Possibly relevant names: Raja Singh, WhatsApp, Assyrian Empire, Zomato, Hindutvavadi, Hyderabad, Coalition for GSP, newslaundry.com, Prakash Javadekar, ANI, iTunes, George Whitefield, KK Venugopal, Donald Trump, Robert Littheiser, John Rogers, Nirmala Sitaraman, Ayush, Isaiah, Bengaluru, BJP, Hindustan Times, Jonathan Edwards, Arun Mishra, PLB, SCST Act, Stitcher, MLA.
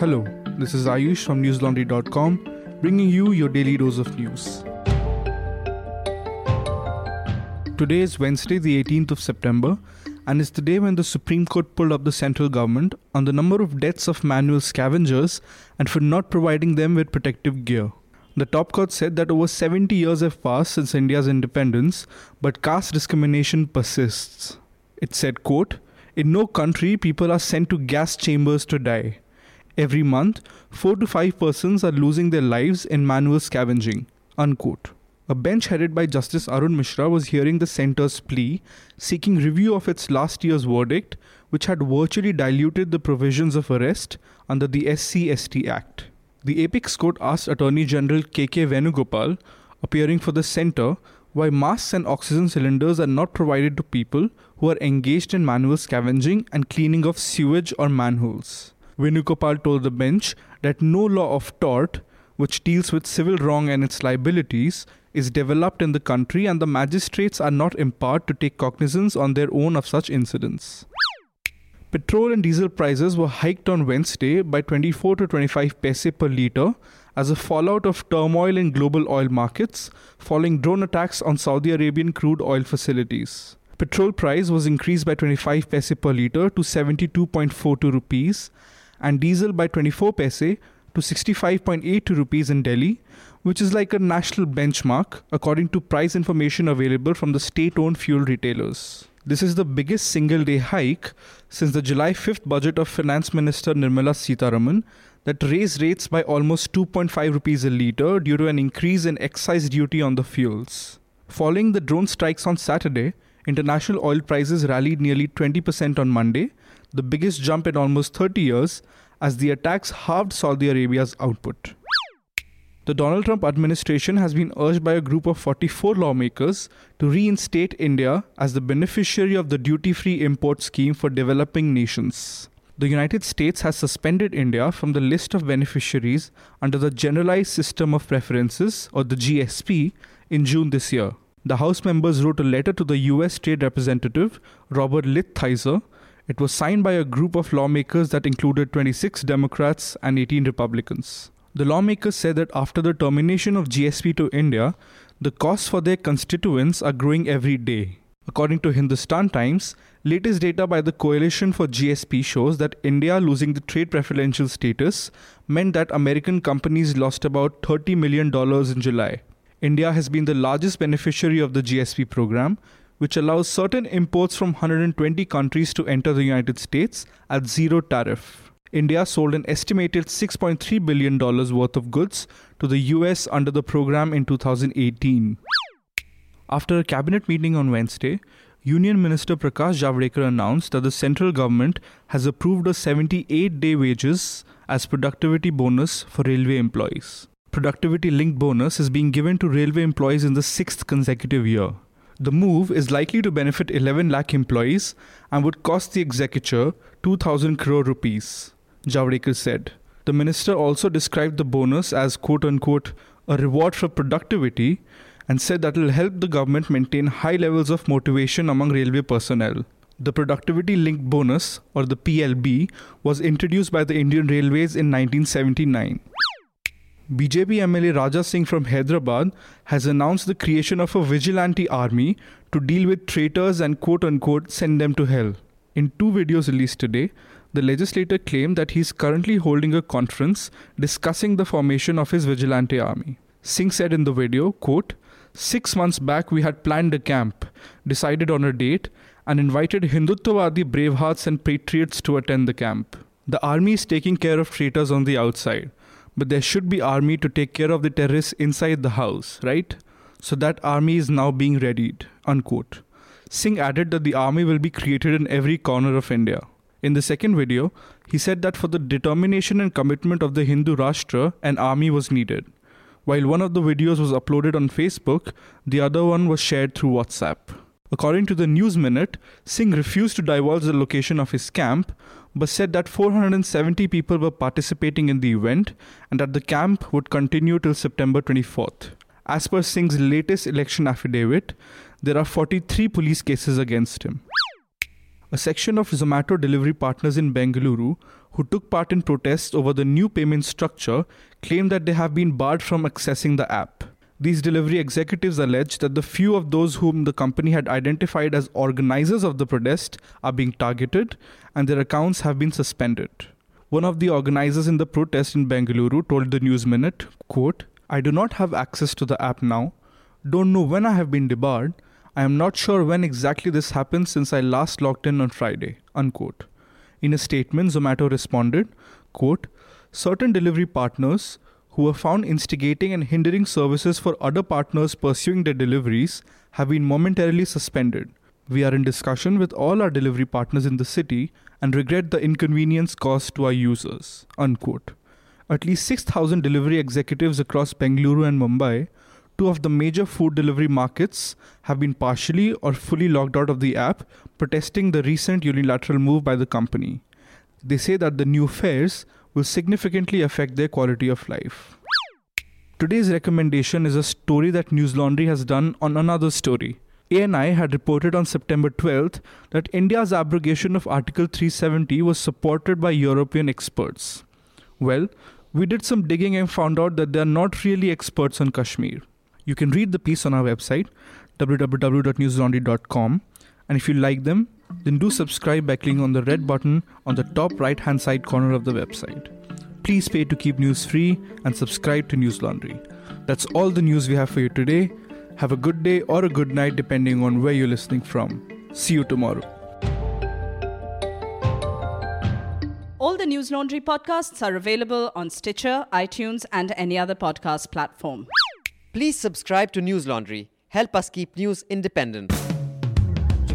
Hello, this is Ayush from newslaundry.com, bringing you your daily dose of news. Today is Wednesday, the 18th of September, and it's the day when the Supreme Court pulled up the central government on the number of deaths of manual scavengers and for not providing them with protective gear. The top court said that over 70 years have passed since India's independence, but caste discrimination persists. It said, quote, "In no country, people are sent to gas chambers to die. Every month, 4 to 5 persons are losing their lives in manual scavenging," unquote. A bench headed by Justice Arun Mishra was hearing the centre's plea, seeking review of its last year's verdict, which had virtually diluted the provisions of arrest under the SCST Act. The apex court asked Attorney General KK Venugopal, appearing for the centre, why masks and oxygen cylinders are not provided to people who are engaged in manual scavenging and cleaning of sewage or manholes. Venugopal told the bench that no law of tort, which deals with civil wrong and its liabilities, is developed in the country, and the magistrates are not empowered to take cognizance on their own of such incidents. Petrol and diesel prices were hiked on Wednesday by 24 to 25 paise per litre as a fallout of turmoil in global oil markets following drone attacks on Saudi Arabian crude oil facilities. Petrol price was increased by 25 paise per litre to 72.42 rupees and diesel by 24 paise to 65.82 rupees in Delhi, which is like a national benchmark according to price information available from the state-owned fuel retailers. This is the biggest single-day hike since the July 5th budget of Finance Minister Nirmala Sitaraman that raised rates by almost 2.5 rupees a litre due to an increase in excise duty on the fuels. Following the drone strikes on Saturday, international oil prices rallied nearly 20% on Monday, the biggest jump in almost 30 years, as the attacks halved Saudi Arabia's output. The Donald Trump administration has been urged by a group of 44 lawmakers to reinstate India as the beneficiary of the duty-free import scheme for developing nations. The United States has suspended India from the list of beneficiaries under the Generalized System of Preferences, or the GSP, in June this year. The House members wrote a letter to the US Trade Representative, Robert Littheiser. It was signed by a group of lawmakers that included 26 Democrats and 18 Republicans. The lawmakers said that after the termination of GSP to India, the costs for their constituents are growing every day. According to Hindustan Times, latest data by the Coalition for GSP shows that India losing the trade preferential status meant that American companies lost about $30 million in July. India has been the largest beneficiary of the GSP program, which allows certain imports from 120 countries to enter the United States at zero tariff. India sold an estimated $6.3 billion worth of goods to the US under the program in 2018. After a cabinet meeting on Wednesday, Union Minister Prakash Javadekar announced that the central government has approved a 78-day wages as productivity bonus for railway employees. Productivity-linked bonus is being given to railway employees in the 6th consecutive year. The move is likely to benefit 11 lakh employees and would cost the exchequer 2,000 crore rupees, Javadekar said. The minister also described the bonus as quote-unquote a reward for productivity and said that it will help the government maintain high levels of motivation among railway personnel. The productivity-linked bonus, or the PLB, was introduced by the Indian Railways in 1979. BJP MLA Raja Singh from Hyderabad has announced the creation of a vigilante army to deal with traitors and quote-unquote send them to hell. In two videos released today, the legislator claimed that he is currently holding a conference discussing the formation of his vigilante army. Singh said in the video, quote, "6 months back we had planned a camp, decided on a date, and invited Hindutvavadi bravehearts and patriots to attend the camp. The army is taking care of traitors on the outside. But there should be army to take care of the terrorists inside the house, right? So that army is now being readied," unquote. Singh added that the army will be created in every corner of India. In the second video, he said that for the determination and commitment of the Hindu Rashtra, an army was needed. While one of the videos was uploaded on Facebook, the other one was shared through WhatsApp. According to the News Minute, Singh refused to divulge the location of his camp, but said that 470 people were participating in the event and that the camp would continue till September 24th. As per Singh's latest election affidavit, there are 43 police cases against him. a section of Zomato delivery partners in Bengaluru who took part in protests over the new payment structure claim that they have been barred from accessing the app. These delivery executives allege that the few of those whom the company had identified as organizers of the protest are being targeted and their accounts have been suspended. One of the organizers in the protest in Bengaluru told the News Minute, quote, "I do not have access to the app now. Don't know when I have been debarred. I am not sure when exactly this happened since I last logged in on Friday," unquote. In a statement, Zomato responded, quote, "Certain delivery partners who were found instigating and hindering services for other partners pursuing their deliveries have been momentarily suspended. We are in discussion with all our delivery partners in the city and regret the inconvenience caused to our users," unquote. At least 6,000 delivery executives across Bengaluru and Mumbai, two of the major food delivery markets, have been partially or fully logged out of the app, protesting the recent unilateral move by the company. They say that the new fares will significantly affect their quality of life. Today's recommendation is a story that News Laundry has done on another story. ANI had reported on September 12th that India's abrogation of Article 370 was supported by European experts. Well, we did some digging and found out that they are not really experts on Kashmir. You can read the piece on our website, www.newslaundry.com. And if you like them, then do subscribe by clicking on the red button on the top right-hand side corner of the website. Please pay to keep news free and subscribe to News Laundry. That's all the news we have for you today. Have a good day or a good night depending on where you're listening from. See you tomorrow. All the News Laundry podcasts are available on Stitcher, iTunes, and any other podcast platform. Please subscribe to News Laundry. Help us keep news independent. To